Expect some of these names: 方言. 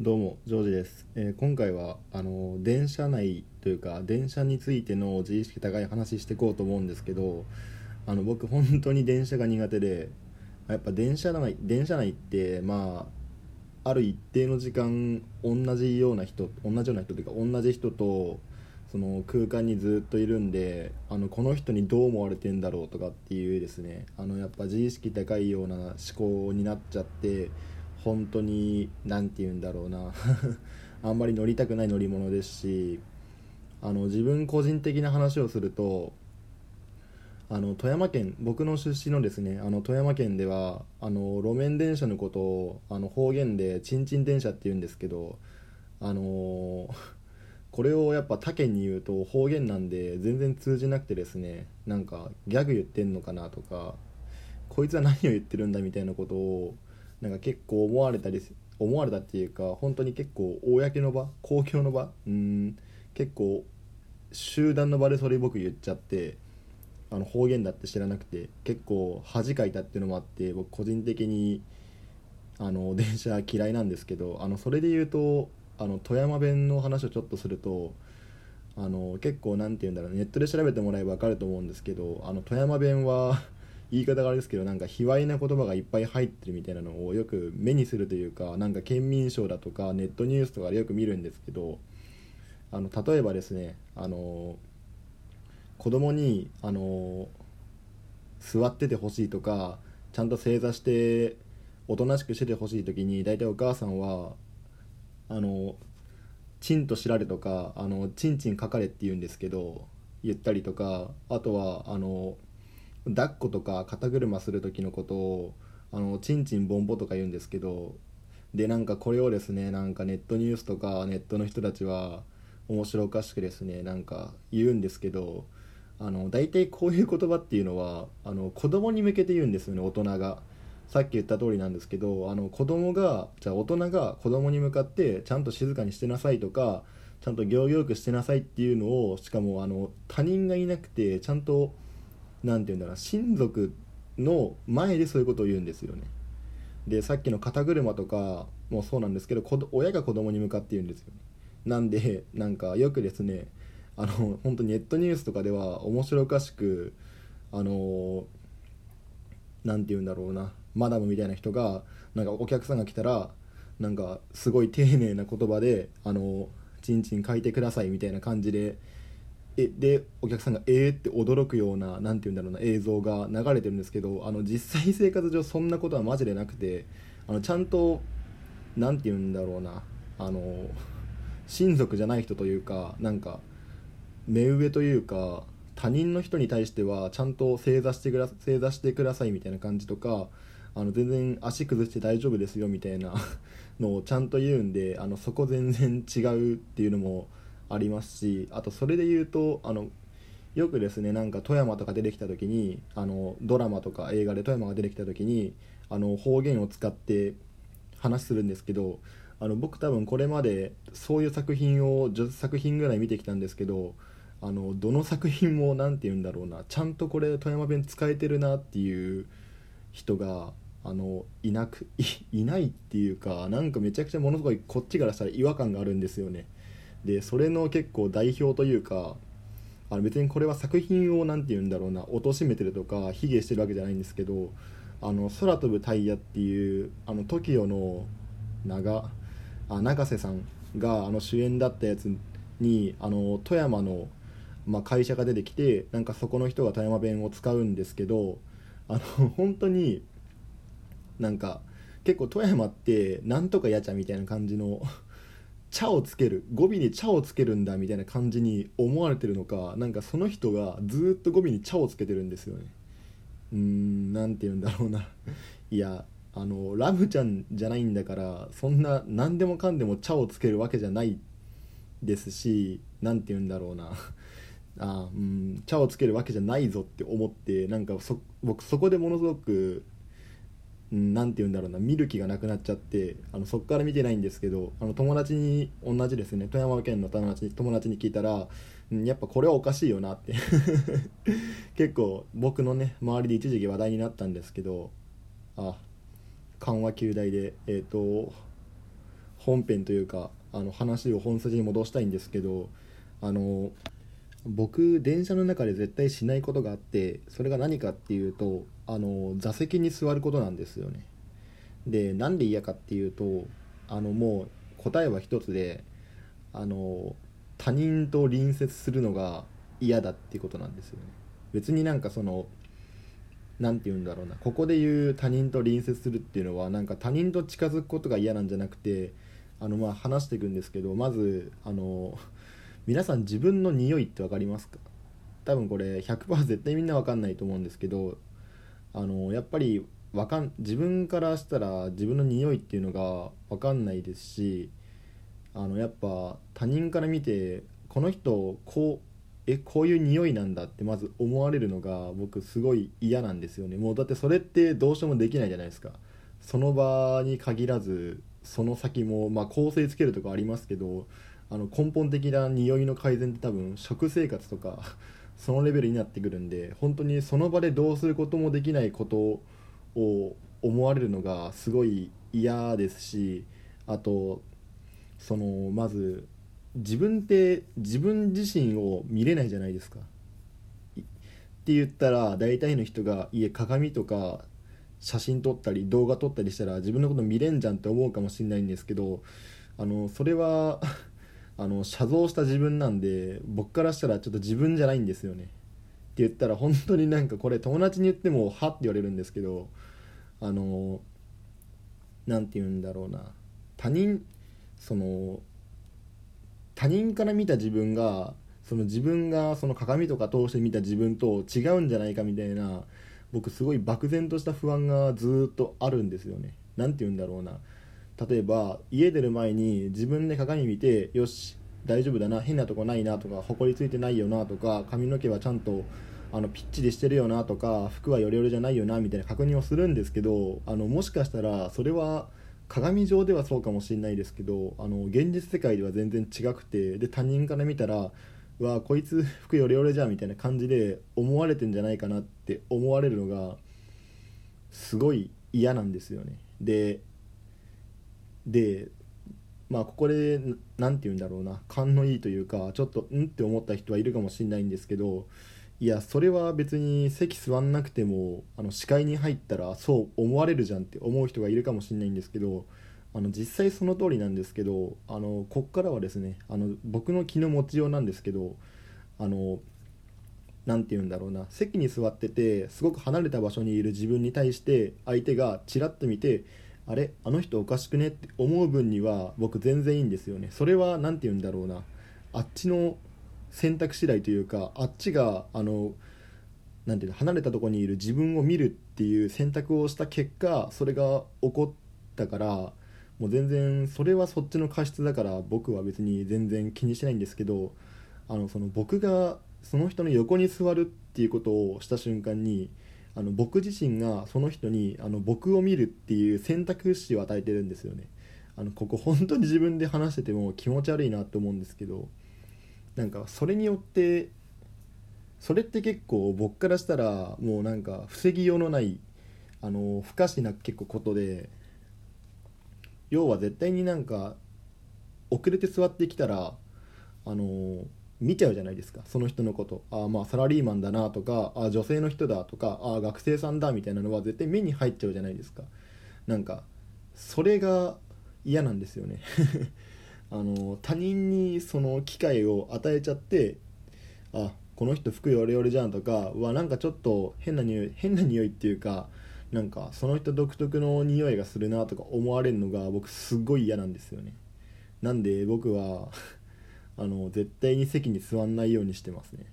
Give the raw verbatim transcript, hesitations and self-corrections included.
どうもジョージです、えー、今回はあの電車内というか電車についての自意識高い話していこうと思うんですけど、あの僕本当に電車が苦手で、やっぱ電車内、電車内ってまあある一定の時間同じような人同じような人というか同じ人とその空間にずっといるんで、あのこの人にどう思われてんだろうとかっていうですね、あのやっぱ自意識高いような思考になっちゃって、本当に何て言うんだろうなあんまり乗りたくない乗り物ですし、あの自分個人的な話をすると、あの富山県、僕の出身のですね、あの富山県ではあの路面電車のことをあの方言でちんちん電車って言うんですけど、あのー、これをやっぱ他県に言うと方言なんで全然通じなくてですね、なんかギャグ言ってんのかなとか、こいつは何を言ってるんだみたいなことをなんか結構思われたり思われたっていうか、本当に結構公の場公共の場うーん結構集団の場でそれ僕言っちゃって、あの方言だって知らなくて結構恥かいたっていうのもあって、僕個人的にあの電車嫌いなんですけど、あのそれで言うとあの富山弁の話をちょっとすると、あの結構なんて言うんだろう、ネットで調べてもらえば分かると思うんですけど、あの富山弁は言い方があれですけど、なんか卑猥な言葉がいっぱい入ってるみたいなのをよく目にするというか、なんか県民省だとかネットニュースとかでよく見るんですけど、あの例えばですね、あの子供にあの座っててほしいとか、ちゃんと正座しておとなしくしててほしいときに、大体お母さんはあのチンとしられとか、あのチンチンかかれって言うんですけど言ったりとか、あとはあの抱っことか肩車する時のことをあのチンチンボンボとか言うんですけど、でなんかこれをですね、なんかネットニュースとかネットの人たちは面白おかしくですねなんか言うんですけど、あの大体こういう言葉っていうのはあの子供に向けて言うんですよね、大人が。さっき言った通りなんですけど、あの子供がじゃあ大人が子供に向かってちゃんと静かにしてなさいとか、ちゃんと行儀よくしてなさいっていうのを、しかもあの他人がいなくてちゃんとなんていうんだろう、親族の前でそういうことを言うんですよね。でさっきの肩車とかもそうなんですけど、親が子供に向かって言うんですよね。なんでなんかよくですね、あの本当にネットニュースとかでは面白おかしく、あのなんていうんだろうな、マダムみたいな人がなんかお客さんが来たらなんかすごい丁寧な言葉であのちんちん書いてくださいみたいな感じで。えでお客さんがえーって驚くような、なんていうんだろうな、映像が流れてるんですけど、あの実際生活上そんなことはマジでなくて、あのちゃんとなんていうんだろうな、あの親族じゃない人というか、なんか目上というか他人の人に対してはちゃんと正座してくだ正座してくださいみたいな感じとか、あの全然足崩して大丈夫ですよみたいなのをちゃんと言うんで、あのそこ全然違うっていうのもありますし、あとそれで言うとあのよくですね、なんか富山とか出てきた時に、あのドラマとか映画で富山が出てきた時にあの方言を使って話するんですけど、あの僕多分これまでそういう作品をじゅっさくひんぐらい見てきたんですけど、あのどの作品もなんて言うんだろうな、ちゃんとこれ富山弁使えてるなっていう人があのいなく い, いないっていうか、なんかめちゃくちゃものすごいこっちからしたら違和感があるんですよね。でそれの結構代表というか、あの別にこれは作品をなんて言うんだろうな、貶めてるとか卑下してるわけじゃないんですけど、あの空飛ぶタイヤっていうあの トキオ の長あ永瀬さんがあの主演だったやつに、あの富山の、まあ、会社が出てきて、なんかそこの人が富山弁を使うんですけど、あの本当になんか結構富山ってなんとかやちゃみたいな感じの茶をつける、語尾に茶をつけるんだみたいな感じに思われてるのか、なんかその人がずっと語尾に茶をつけてるんですよね。うーんなんて言うんだろうな、いやあのラムちゃんじゃないんだから、そんな何でもかんでも茶をつけるわけじゃないですし、なんて言うんだろうなあー、うん茶をつけるわけじゃないぞって思って、なんかそ僕そこでものすごくなんて言うんだろうな、見る気がなくなっちゃって、あのそこから見てないんですけど、あの友達に同じですね、富山県の友達に友達に聞いたら、うん、やっぱこれはおかしいよなって結構僕のね周りで一時期話題になったんですけど、あ緩和球大でえっ、ー、と本編というかあの話を本筋に戻したいんですけど、あの僕電車の中で絶対しないことがあって、それが何かっていうとあの座席に座ることなんですよね。でなんで嫌かっていうとあのもう答えは一つであの他人と隣接するのが嫌だっていうことなんですよね。別になんかそのなんて言うんだろうな、ここで言う他人と隣接するっていうのはなんか他人と近づくことが嫌なんじゃなくて、あのまあ話していくんですけど、まずあの皆さん自分の匂いって分かりますか？多分これ ひゃくパーセント 絶対みんな分かんないと思うんですけど、あのやっぱりわかん自分からしたら自分の匂いっていうのが分かんないですし、あのやっぱ他人から見てこの人こうえこういう匂いなんだってまず思われるのが僕すごい嫌なんですよね。もうだってそれってどうしてもできないじゃないですか。その場に限らずその先も、まあ、香水つけるとかありますけど、あの根本的な匂いの改善って多分食生活とかそのレベルになってくるんで、本当にその場でどうすることもできないことを思われるのがすごい嫌ですし、あとそのまず自分って自分自身を見れないじゃないですか。って言ったら大体の人が家鏡とか写真撮ったり動画撮ったりしたら自分のこと見れんじゃんって思うかもしれないんですけど、あのそれはあの写像した自分なんで僕からしたらちょっと自分じゃないんですよね。って言ったら本当になんかこれ友達に言ってもはって言われるんですけど、あのなんて言うんだろうな、他人その他人から見た自分がその自分がその鏡とか通して見た自分と違うんじゃないかみたいな、僕すごい漠然とした不安がずっとあるんですよね。なんて言うんだろうな、例えば家出る前に自分で鏡見てよし大丈夫だな、変なとこないなとか埃ついてないよなとか髪の毛はちゃんとあのピッチリしてるよなとか服はヨレヨレじゃないよなみたいな確認をするんですけど、あのもしかしたらそれは鏡上ではそうかもしれないですけど、あの現実世界では全然違くて、で他人から見たらうわこいつ服ヨレヨレじゃんみたいな感じで思われてんじゃないかなって思われるのがすごい嫌なんですよね。ででまあここでなんて言うんだろうな、勘のいいというかちょっとんって思った人はいるかもしれないんですけど、いやそれは別に席座んなくてもあの視界に入ったらそう思われるじゃんって思う人がいるかもしれないんですけど、あの実際その通りなんですけど、あのこっからはですね、あの僕の気の持ちようなんですけど、あのなんて言うんだろうな、席に座っててすごく離れた場所にいる自分に対して相手がチラッと見てあれあの人おかしくねって思う分には僕全然いいんですよね。それはなんて言うんだろうな、あっちの選択次第というか、あっちがあのなんていうの離れたところにいる自分を見るっていう選択をした結果それが起こったから、もう全然それはそっちの過失だから僕は別に全然気にしないんですけど、あのその僕がその人の横に座るっていうことをした瞬間にあの僕自身がその人にあの僕を見るっていう選択肢を与えてるんですよね。あのここ本当に自分で話してても気持ち悪いなって思うんですけど、なんかそれによってそれって結構僕からしたらもうなんか防ぎようのないあの不可視な結構ことで、要は絶対になんか遅れて座ってきたらあの見ちゃうじゃないですか、その人のこと。あまあサラリーマンだなとか、あ女性の人だとか、あ学生さんだみたいなのは絶対目に入っちゃうじゃないですか。なんかそれが嫌なんですよねあの他人にその機会を与えちゃって、あこの人服ヨレヨレじゃんとか、うわなんかちょっと変な匂い変な匂いっていうかなんかその人独特の匂いがするなとか思われるのが僕すごい嫌なんですよね。なんで僕はあの絶対に席に座んないようにしてますね。